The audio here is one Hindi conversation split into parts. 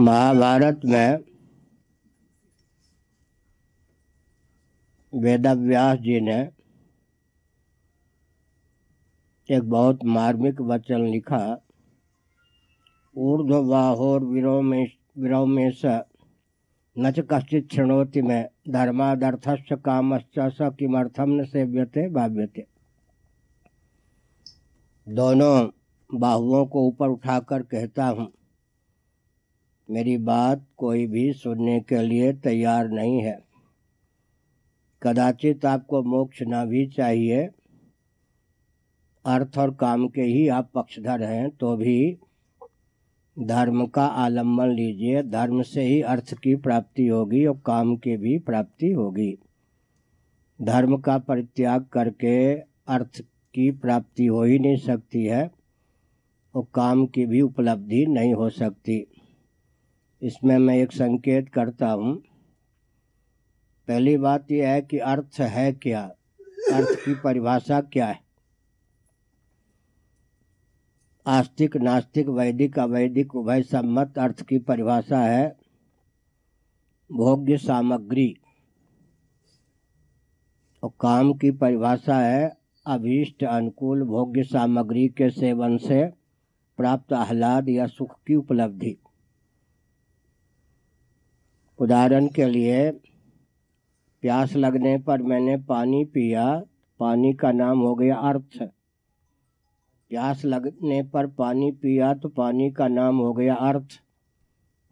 महाभारत में वेदव्यास जी ने एक बहुत मार्मिक वचन लिखा। ऊर्ध्वबाहोर्विरोमेष न च कश्चित् शृणोति में धर्मादर्थश्च कामश्च स किमर्थं न सेव्यते भाव्यते। दोनों बाहुओं को ऊपर उठाकर कहता हूँ, मेरी बात कोई भी सुनने के लिए तैयार नहीं है। कदाचित आपको मोक्ष ना भी चाहिए, अर्थ और काम के ही आप पक्षधर हैं, तो भी धर्म का आलम्बन लीजिए। धर्म से ही अर्थ की प्राप्ति होगी और काम की भी प्राप्ति होगी। धर्म का परित्याग करके अर्थ की प्राप्ति हो ही नहीं सकती है और काम की भी उपलब्धि नहीं हो सकती। इसमें मैं एक संकेत करता हूँ। पहली बात यह है कि अर्थ है क्या, अर्थ की परिभाषा क्या है। आस्तिक नास्तिक वैदिक अवैदिक उभय सम्मत अर्थ की परिभाषा है भोग्य सामग्री, और काम की परिभाषा है अभीष्ट अनुकूल भोग्य सामग्री के सेवन से प्राप्त आह्लाद या सुख की उपलब्धि। उदाहरण के लिए, प्यास लगने पर मैंने पानी पिया, पानी का नाम हो गया अर्थ। प्यास लगने पर पानी पिया तो पानी का नाम हो गया अर्थ।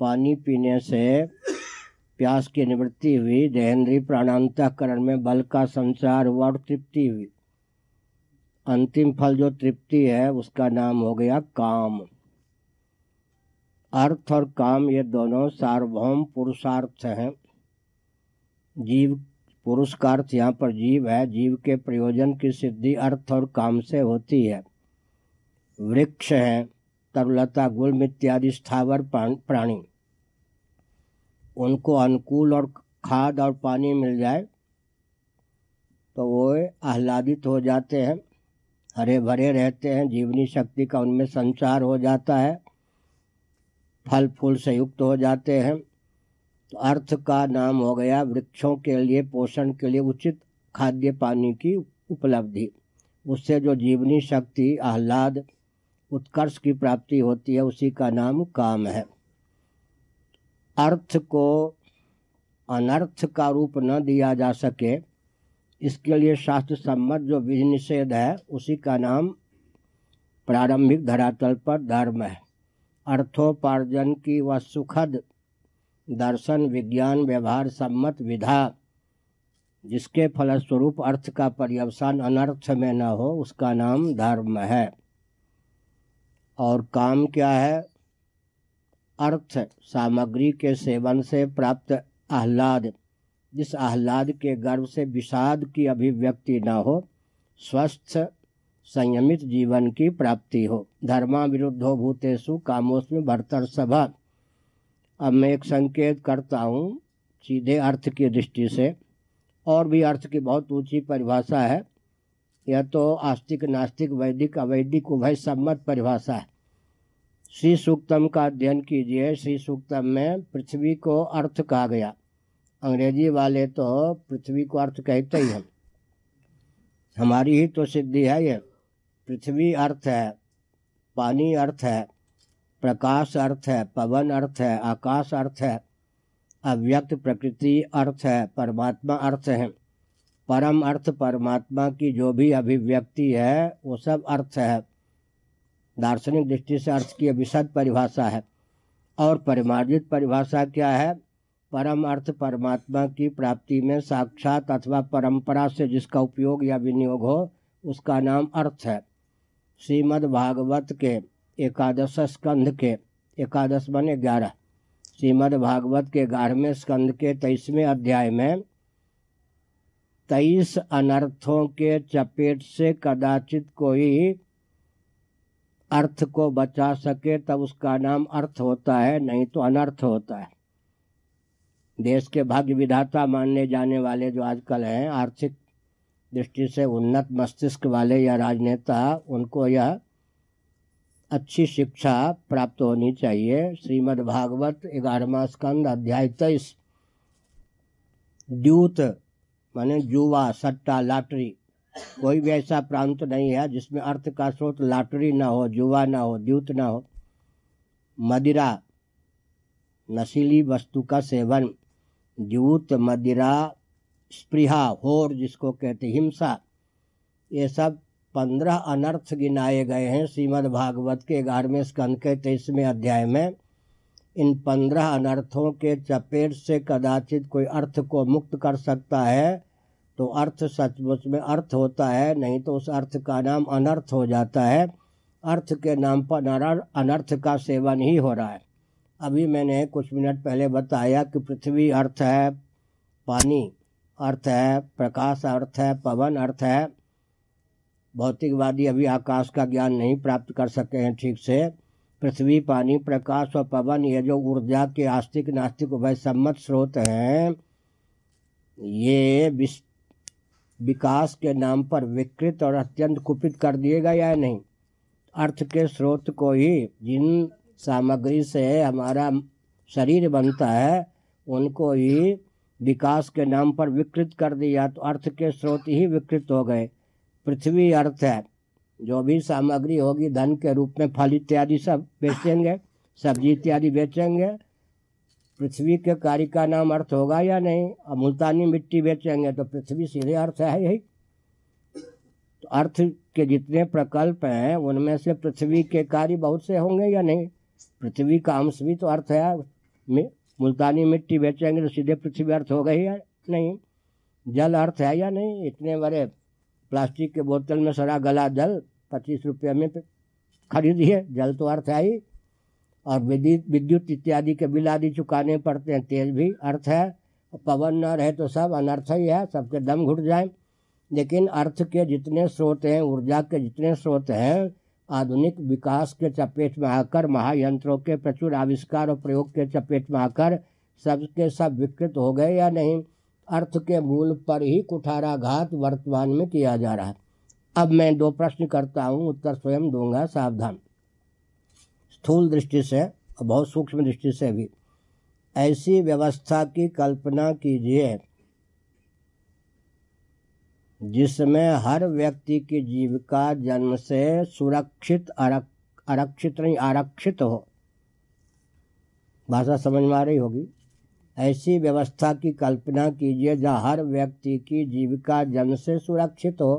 पानी पीने से प्यास की निवृत्ति हुई, देहेंद्रीय प्राणांतःकरण में बल का संचार हुआ और तृप्ति हुई। अंतिम फल जो तृप्ति है उसका नाम हो गया काम। अर्थ और काम ये दोनों सार्वभौम पुरुषार्थ हैं। जीव पुरुष का अर्थ यहाँ पर जीव है। जीव के प्रयोजन की सिद्धि अर्थ और काम से होती है। वृक्ष हैं, तरुलता गुल्म इत्यादि स्थावर प्राणी, उनको अनुकूल और खाद और पानी मिल जाए तो वो आह्लादित हो जाते हैं, हरे भरे रहते हैं। जीवनी शक्ति का उनमें संचार हो जाता है, फल फूल से युक्त हो जाते हैं। तो अर्थ का नाम हो गया वृक्षों के लिए पोषण के लिए उचित खाद्य पानी की उपलब्धि। उससे जो जीवनी शक्ति आह्लाद उत्कर्ष की प्राप्ति होती है उसी का नाम काम है। अर्थ को अनर्थ का रूप न दिया जा सके, इसके लिए शास्त्र सम्मत जो विधि निषेध है उसी का नाम प्रारंभिक धरातल पर धर्म है। अर्थोपार्जन की वह सुखद दर्शन विज्ञान व्यवहार सम्मत विधा जिसके फलस्वरूप अर्थ का पर्यवसान अनर्थ में न हो, उसका नाम धर्म है। और काम क्या है? अर्थ सामग्री के सेवन से प्राप्त आह्लाद, जिस आह्लाद के गर्व से विषाद की अभिव्यक्ति न हो, स्वस्थ संयमित जीवन की प्राप्ति हो। धर्मा विरुद्धो भूतेषु कामोस्मिन् भर्तर्षभ। अब मैं एक संकेत करता हूँ सीधे अर्थ की दृष्टि से। और भी अर्थ की बहुत ऊंची परिभाषा है। यह तो आस्तिक नास्तिक वैदिक अवैदिक उभय सम्मत परिभाषा है। श्री सूक्तम का अध्ययन कीजिए। श्री सूक्तम में पृथ्वी को अर्थ कहा गया। अंग्रेजी वाले तो पृथ्वी को अर्थ कहते ही हैं, हमारी ही तो सिद्धि है। ये पृथ्वी अर्थ है, पानी अर्थ है, प्रकाश अर्थ है, पवन अर्थ है, आकाश अर्थ है, अव्यक्त प्रकृति अर्थ है, परमात्मा अर्थ है, परम अर्थ परमात्मा की जो भी अभिव्यक्ति है वो सब अर्थ है। दार्शनिक दृष्टि से अर्थ की विशद परिभाषा है। और परिमार्जित परिभाषा क्या है? परम अर्थ परमात्मा की प्राप्ति में साक्षात अथवा परंपरा से जिसका उपयोग या विनियोग हो, उसका नाम अर्थ है। श्रीमद् भागवत के 11 स्कंध के 11 बने 11 श्रीमद् भागवत के 11वें स्कंध के 23वें अध्याय में 23 अनर्थों के चपेट से कदाचित कोई अर्थ को बचा सके तब उसका नाम अर्थ होता है, नहीं तो अनर्थ होता है। देश के भाग्य विधाता मानने जाने वाले जो आजकल हैं, आर्थिक दृष्टि से उन्नत मस्तिष्क वाले या राजनेता, उनको यह अच्छी शिक्षा प्राप्त होनी चाहिए। श्रीमद् भागवत 11वां स्कंद अध्याय 23। द्यूत माने जुआ, सट्टा, लॉटरी। कोई भी ऐसा प्रांत नहीं है जिसमें अर्थ का स्रोत लॉटरी ना हो, जुआ ना हो, द्यूत ना हो। मदिरा, नशीली वस्तु का सेवन, द्यूत, मदिरा, स्पृहा, होर जिसको कहते हिंसा, ये सब 15 अनर्थ गिनाए गए हैं श्रीमद् भागवत के 11वें स्कंद के 23वें अध्याय में। इन 15 अनर्थों के चपेट से कदाचित कोई अर्थ को मुक्त कर सकता है तो अर्थ सचमुच में अर्थ होता है, नहीं तो उस अर्थ का नाम अनर्थ हो जाता है। अर्थ के नाम पर अनर्थ का सेवन ही हो रहा है। अभी मैंने कुछ मिनट पहले बताया कि पृथ्वी अर्थ है, पानी अर्थ है, प्रकाश अर्थ है, पवन अर्थ है। भौतिकवादी अभी आकाश का ज्ञान नहीं प्राप्त कर सके हैं ठीक से। पृथ्वी, पानी, प्रकाश और पवन, ये जो ऊर्जा के आस्तिक नास्तिक उभय सम्मत स्रोत हैं, ये विकास के नाम पर विकृत और अत्यंत कुपित कर दिए गए या नहीं। अर्थ के स्रोत को ही, जिन सामग्री से हमारा शरीर बनता है उनको ही विकास के नाम पर विकृत कर दिया तो अर्थ के स्रोत ही विकृत हो गए। पृथ्वी अर्थ है, जो भी सामग्री होगी धन के रूप में फल इत्यादि सब बेचेंगे, सब्जी इत्यादि बेचेंगे। पृथ्वी के कार्य का नाम अर्थ होगा या नहीं। अब मुल्तानी मिट्टी बेचेंगे तो पृथ्वी सीधे अर्थ है यही। तो अर्थ के जितने प्रकल्प हैं उनमें से पृथ्वी के कार्य बहुत से होंगे या नहीं। पृथ्वी का अंश भी तो अर्थ है। मुल्तानी मिट्टी बेचेंगे तो सीधे पृथ्वी अर्थ हो गई या नहीं। जल अर्थ है या नहीं। इतने बड़े प्लास्टिक के बोतल में सड़ा गला जल 25 रुपये में खरीदिए, जल तो अर्थ है ही। और विद्युत इत्यादि के बिल आदि चुकाने पड़ते हैं, तेज भी अर्थ है। पवन न रहे तो सब अनर्थ ही है, सबके दम घुट जाए। लेकिन अर्थ के जितने स्रोत हैं, ऊर्जा के जितने स्रोत हैं, आधुनिक विकास के चपेट में आकर, महायंत्रों के प्रचुर आविष्कार और प्रयोग के चपेट में आकर सबके सब विकृत हो गए या नहीं। अर्थ के मूल पर ही कुठाराघात वर्तमान में किया जा रहा है। अब मैं 2 प्रश्न करता हूँ, उत्तर स्वयं दूंगा, सावधान। स्थूल दृष्टि से और बहुत सूक्ष्म दृष्टि से भी ऐसी व्यवस्था की कल्पना कीजिए जिसमें हर व्यक्ति की जीविका जन्म से सुरक्षित आरक्षित हो। भाषा समझ में आ रही होगी। ऐसी व्यवस्था की कल्पना कीजिए जहाँ हर व्यक्ति की जीविका जन्म से सुरक्षित हो।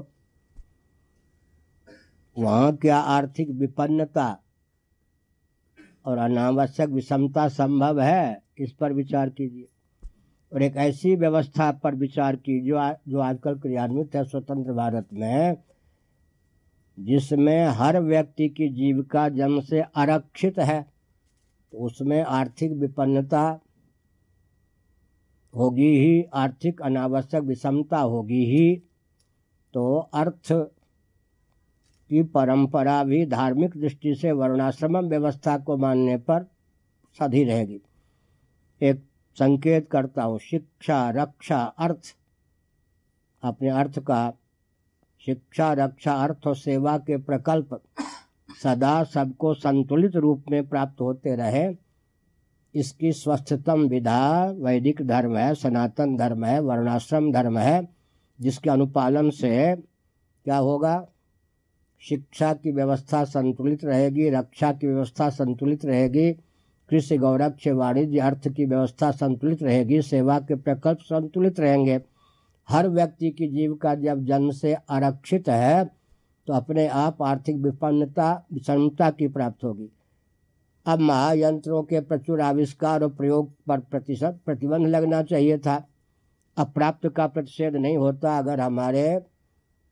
वहाँ क्या आर्थिक विपन्नता और अनावश्यक विषमता संभव है, इस पर विचार कीजिए। और एक ऐसी व्यवस्था पर विचार कीजिए जो आजकल क्रियान्वित है स्वतंत्र भारत में, जिसमें हर व्यक्ति की जीविका जन्म से आरक्षित है। तो उसमें आर्थिक विपन्नता होगी ही, आर्थिक अनावश्यक विषमता होगी ही। तो अर्थ की परंपरा भी धार्मिक दृष्टि से वर्णाश्रम व्यवस्था को मानने पर सधी रहेगी। एक संकेत करता हूँ, शिक्षा, रक्षा, अर्थ। अपने अर्थ का शिक्षा, रक्षा, अर्थ और सेवा के प्रकल्प सदा सबको संतुलित रूप में प्राप्त होते रहे, इसकी स्वस्थतम विधा वैदिक धर्म है, सनातन धर्म है, वर्णाश्रम धर्म है, जिसके अनुपालन से क्या होगा। शिक्षा की व्यवस्था संतुलित रहेगी, रक्षा की व्यवस्था संतुलित रहेगी, कृषि, गौरक्ष, वाणिज्य, अर्थ की व्यवस्था संतुलित रहेगी, सेवा के प्रकल्प संतुलित रहेंगे। हर व्यक्ति की जीविका जब जन्म से आरक्षित है तो अपने आप आर्थिक विपन्नता विषमता की प्राप्त होगी। अब महायंत्रों के प्रचुर आविष्कार और प्रयोग पर प्रतिबंध लगना चाहिए था। अप्राप्त का प्रतिषेध नहीं होता। अगर हमारे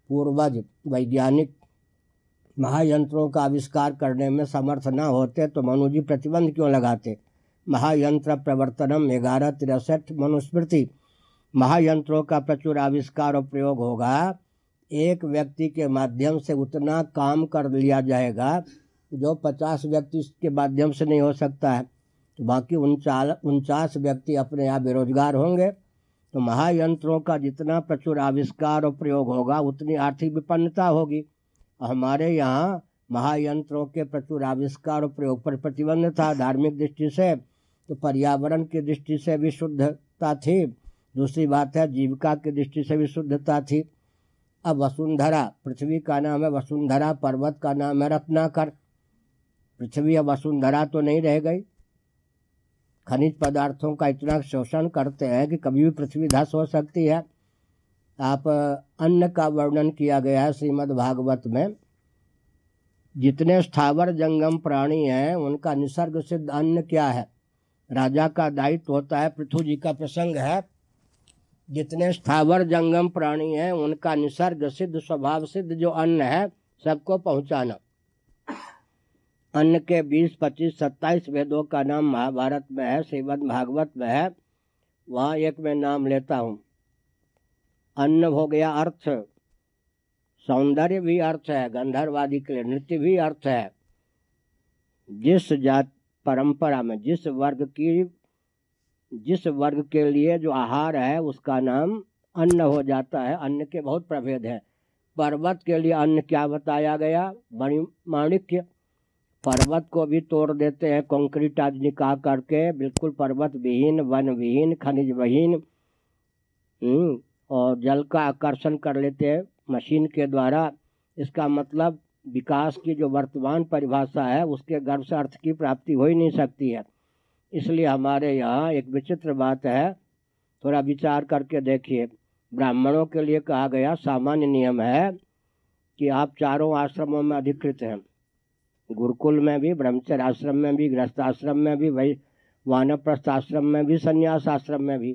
पूर्वज वैज्ञानिक महायंत्रों का आविष्कार करने में समर्थ न होते तो मनुजी प्रतिबंध क्यों लगाते। महायंत्र प्रवर्तनम 1163 मनुस्मृति। महायंत्रों का प्रचुर आविष्कार और प्रयोग होगा, एक व्यक्ति के माध्यम से उतना काम कर लिया जाएगा जो 50 व्यक्ति के माध्यम से नहीं हो सकता है। तो बाकी 49 व्यक्ति अपने आप बेरोजगार होंगे। तो महायंत्रों का जितना प्रचुर आविष्कार और प्रयोग होगा उतनी आर्थिक विपन्नता होगी। हमारे यहाँ महायंत्रों के प्रचुर आविष्कार और प्रयोग पर प्रतिबंध था। धार्मिक दृष्टि से तो पर्यावरण की दृष्टि से भी शुद्धता थी, दूसरी बात है जीविका की दृष्टि से भी शुद्धता थी। अब वसुंधरा, पृथ्वी का नाम है वसुंधरा, पर्वत का नाम है रत्नाकर। पृथ्वी अब वसुंधरा तो नहीं रह गई। खनिज पदार्थों का इतना शोषण करते हैं कि कभी भी पृथ्वी ध्वस हो सकती है। आप अन्न का वर्णन किया गया है श्रीमद् भागवत में। जितने स्थावर जंगम प्राणी हैं उनका निसर्ग सिद्ध अन्न क्या है? राजा का दायित्व होता है, पृथु जी का प्रसंग है। जितने स्थावर जंगम प्राणी हैं उनका निसर्ग सिद्ध स्वभाव सिद्ध जो अन्न है सबको पहुंचाना। अन्न के 20, 25, 27 वेदों का नाम महाभारत में है, श्रीमद् भागवत में है। वहाँ एक मैं नाम लेता हूँ। अन्न हो गया अर्थ, सौंदर्य भी अर्थ है, गंधर्वादि के लिए नृत्य भी अर्थ है। जिस जात परंपरा में जिस वर्ग के लिए जो आहार है उसका नाम अन्न हो जाता है। अन्न के बहुत प्रभेद हैं। पर्वत के लिए अन्न क्या बताया गया? माणिक्य। पर्वत को भी तोड़ देते हैं कंक्रीट आज निकाल करके, बिल्कुल पर्वत विहीन, वन विहीन, खनिज विहीन, और जल का आकर्षण कर लेते हैं मशीन के द्वारा। इसका मतलब विकास की जो वर्तमान परिभाषा है उसके गर्भ से अर्थ की प्राप्ति हो ही नहीं सकती है। इसलिए हमारे यहाँ एक विचित्र बात है, थोड़ा विचार करके देखिए। ब्राह्मणों के लिए कहा गया सामान्य नियम है कि आप चारों आश्रमों में अधिकृत हैं, गुरुकुल में भी, ब्रह्मचर्य आश्रम में भी, गृहस्थ आश्रम में भी, वही वानप्रस्थ आश्रम में भी, संन्यास आश्रम में भी।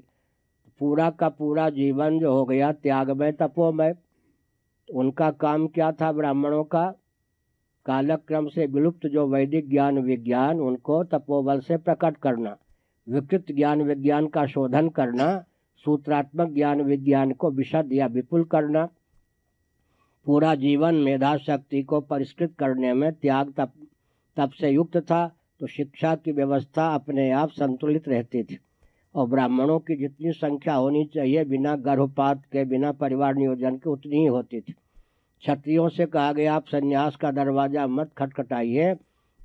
पूरा का पूरा जीवन जो हो गया त्यागमय तपोमय। उनका काम क्या था ब्राह्मणों का? कालक्रम से विलुप्त जो वैदिक ज्ञान विज्ञान उनको तपोबल से प्रकट करना, विकृत ज्ञान विज्ञान का शोधन करना, सूत्रात्मक ज्ञान विज्ञान को विशद या विपुल करना। पूरा जीवन मेधा शक्ति को परिष्कृत करने में त्याग तप से युक्त था, तो शिक्षा की व्यवस्था अपने आप संतुलित रहती थी। और ब्राह्मणों की जितनी संख्या होनी चाहिए बिना गर्भपात के, बिना परिवार नियोजन के, उतनी ही होती थी। क्षत्रियों से कहा गया आप सन्यास का दरवाज़ा मत खटखटाइए,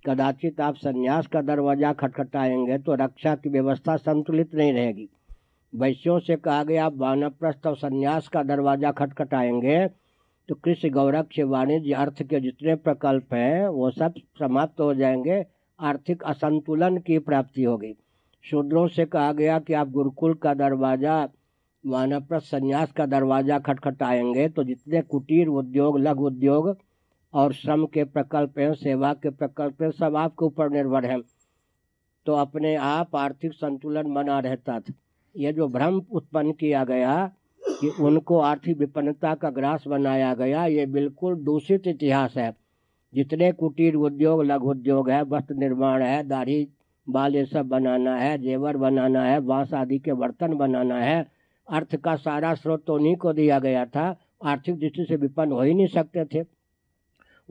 कदाचित आप सन्यास का दरवाज़ा खटखटाएंगे तो रक्षा की व्यवस्था संतुलित नहीं रहेगी। वैश्यों से कहा गया आप वानप्रस्थ और सन्यास का दरवाज़ा खटखटाएंगे तो कृषि, गौरक्ष, वाणिज्य अर्थ के जितने प्रकल्प हैं वो सब समाप्त हो जाएंगे, आर्थिक असंतुलन की प्राप्ति होगी। शूद्रों से कहा गया कि आप गुरुकुल का दरवाज़ा, वानप्रस्थ, संन्यास का दरवाज़ा खटखटाएंगे तो जितने कुटीर उद्योग, लघु उद्योग और श्रम के प्रकल्प हैं, सेवा के प्रकल्प हैं, सब आपके ऊपर निर्भर हैं, तो अपने आप आर्थिक संतुलन बना रहता था। यह जो भ्रम उत्पन्न किया गया कि उनको आर्थिक विपन्नता का ग्रास बनाया गया, ये बिल्कुल दूषित इतिहास है। जितने कुटीर उद्योग, लघु उद्योग है, वस्त्र निर्माण है, दाढ़ी बाल ये सब बनाना है, जेवर बनाना है, बाँस आदि के बर्तन बनाना है, अर्थ का सारा स्रोत तो उन्हीं को दिया गया था। आर्थिक दृष्टि से विपन्न हो ही नहीं सकते थे।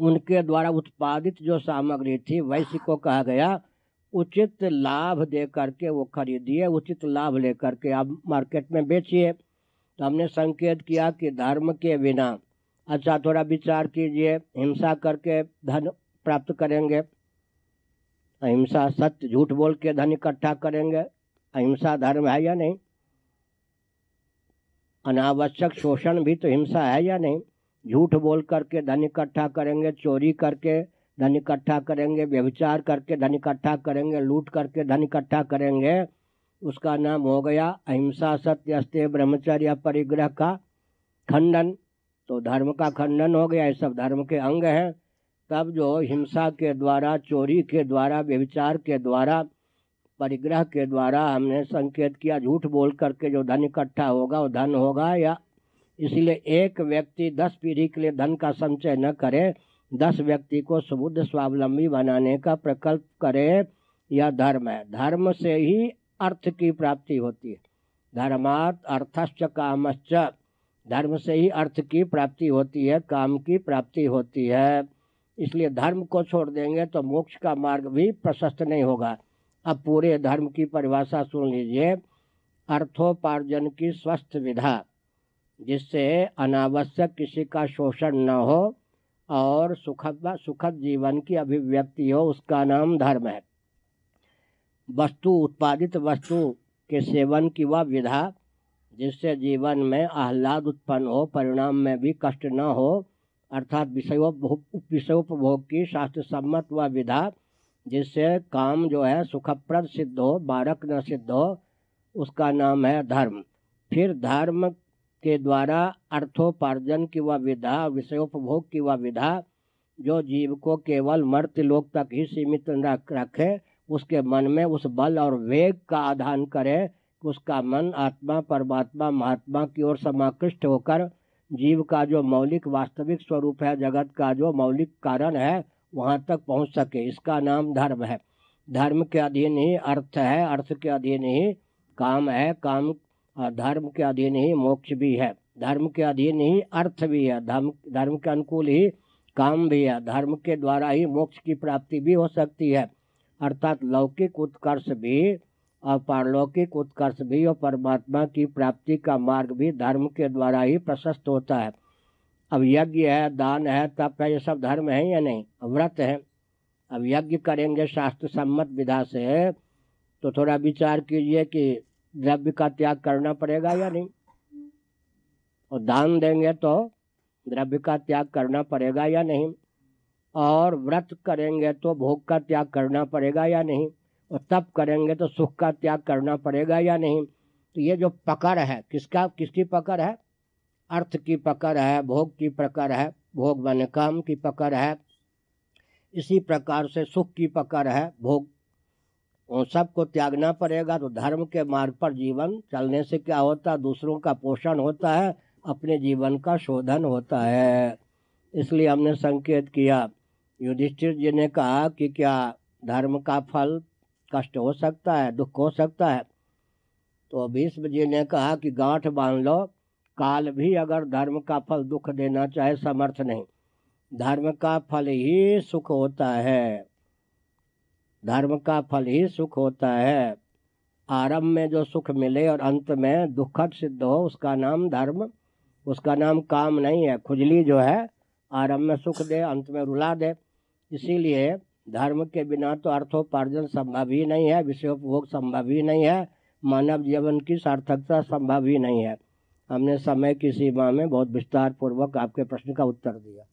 उनके द्वारा उत्पादित जो सामग्री थी वैश्य को कहा गया उचित लाभ दे करके वो खरीदिए, उचित लाभ ले करके आप मार्केट में बेचिए। तो हमने संकेत किया कि धर्म के बिना, अच्छा थोड़ा विचार कीजिए, हिंसा करके धन प्राप्त करेंगे, अहिंसा सत्य झूठ बोल के धन इकट्ठा करेंगे, अहिंसा धर्म है या नहीं? अनावश्यक शोषण भी तो हिंसा है या नहीं? झूठ बोल करके धन इकट्ठा करेंगे, चोरी करके धन इकट्ठा करेंगे, व्यभिचार करके धन इकट्ठा करेंगे, लूट करके धन इकट्ठा करेंगे, उसका नाम हो गया अहिंसा सत्य अस्त्य ब्रह्मचर्य परिग्रह का खंडन। तो धर्म का खंडन हो गया, ये सब धर्म के अंग हैं। तब जो हिंसा के द्वारा, चोरी के द्वारा, व्यभिचार के द्वारा, परिग्रह के द्वारा हमने संकेत किया झूठ बोल करके जो धन इकट्ठा होगा वो धन होगा। या इसलिए एक व्यक्ति 10 पीढ़ी के लिए धन का संचय न करे, 10 व्यक्ति को सुबुद्ध स्वावलंबी बनाने का प्रकल्प करे, या धर्म है। धर्म से ही अर्थ की प्राप्ति होती है। धर्मात् अर्थश्च कामश्च, धर्म से ही अर्थ की प्राप्ति होती है, काम की प्राप्ति होती है। इसलिए धर्म को छोड़ देंगे तो मोक्ष का मार्ग भी प्रशस्त नहीं होगा। अब पूरे धर्म की परिभाषा सुन लीजिए। अर्थोपार्जन की स्वस्थ विधा, जिससे अनावश्यक किसी का शोषण न हो, और सुखद जीवन की अभिव्यक्ति हो, उसका नाम धर्म है। वस्तु उत्पादित वस्तु के सेवन की वह विधा जिससे जीवन में आह्लाद उत्पन्न हो, परिणाम में भी कष्ट न हो, अर्थात विषयोपभोग की शास्त्र सम्मत वह विधा जिससे काम जो है सुखप्रद सिद्ध हो, बारक न सिद्ध हो, उसका नाम है धर्म। फिर धर्म के द्वारा अर्थोपार्जन की वह विधा, विषयोपभोग की वह विधा जो जीव को केवल मर्त्यलोक तक ही सीमित न रखे, उसके मन में उस बल और वेग का आधान करे, उसका मन आत्मा परमात्मा महात्मा की ओर समाकृष्ट होकर जीव का जो मौलिक वास्तविक स्वरूप है, जगत का जो मौलिक कारण है, वहाँ तक पहुँच सके, इसका नाम धर्म है। धर्म के अधीन ही अर्थ है, अर्थ के अधीन ही काम है, काम धर्म के अधीन ही मोक्ष भी है, धर्म के अधीन ही अर्थ भी है, धर्म के अनुकूल ही काम भी है, धर्म के द्वारा ही मोक्ष की प्राप्ति भी हो सकती है, अर्थात लौकिक उत्कर्ष भी और पारलौकिक उत्कर्ष भी और परमात्मा की प्राप्ति का मार्ग भी धर्म के द्वारा ही प्रशस्त होता है। अब यज्ञ है, दान है, तप है, ये सब धर्म है या नहीं? व्रत है। अब यज्ञ करेंगे शास्त्र सम्मत विधा से तो थोड़ा विचार कीजिए कि द्रव्य का त्याग करना पड़ेगा या नहीं, और दान देंगे तो द्रव्य का त्याग करना पड़ेगा या नहीं, और व्रत करेंगे तो भोग का त्याग करना पड़ेगा या नहीं, और तप करेंगे तो सुख का त्याग करना पड़ेगा या नहीं। तो ये जो पकड़ है, किसकी पकड़ है? अर्थ की पकड़ है, भोग की पकड़ है, भोग माने काम की पकड़ है, इसी प्रकार से सुख की पकड़ है, भोग, उन सबको त्यागना पड़ेगा। तो धर्म के मार्ग पर जीवन चलने से क्या होता है? दूसरों का पोषण होता है, अपने जीवन का शोधन होता है। इसलिए हमने संकेत किया, युधिष्ठिर जी ने कहा कि क्या धर्म का फल कष्ट हो सकता है, दुख हो सकता है? तो भीष्म जी ने कहा कि गांठ बांध लो, काल भी अगर धर्म का फल दुख देना चाहे समर्थ नहीं, धर्म का फल ही सुख होता है, धर्म का फल ही सुख होता है। आरंभ में जो सुख मिले और अंत में दुखद सिद्ध हो, उसका नाम धर्म, उसका नाम काम नहीं है। खुजली जो है आरंभ में सुख दे, अंत में रुला दे। इसीलिए धर्म के बिना तो अर्थोपार्जन संभव ही नहीं है, विषयोपभोग संभव ही नहीं है, मानव जीवन की सार्थकता संभव ही नहीं है। हमने समय की सीमा में बहुत विस्तार पूर्वक आपके प्रश्न का उत्तर दिया।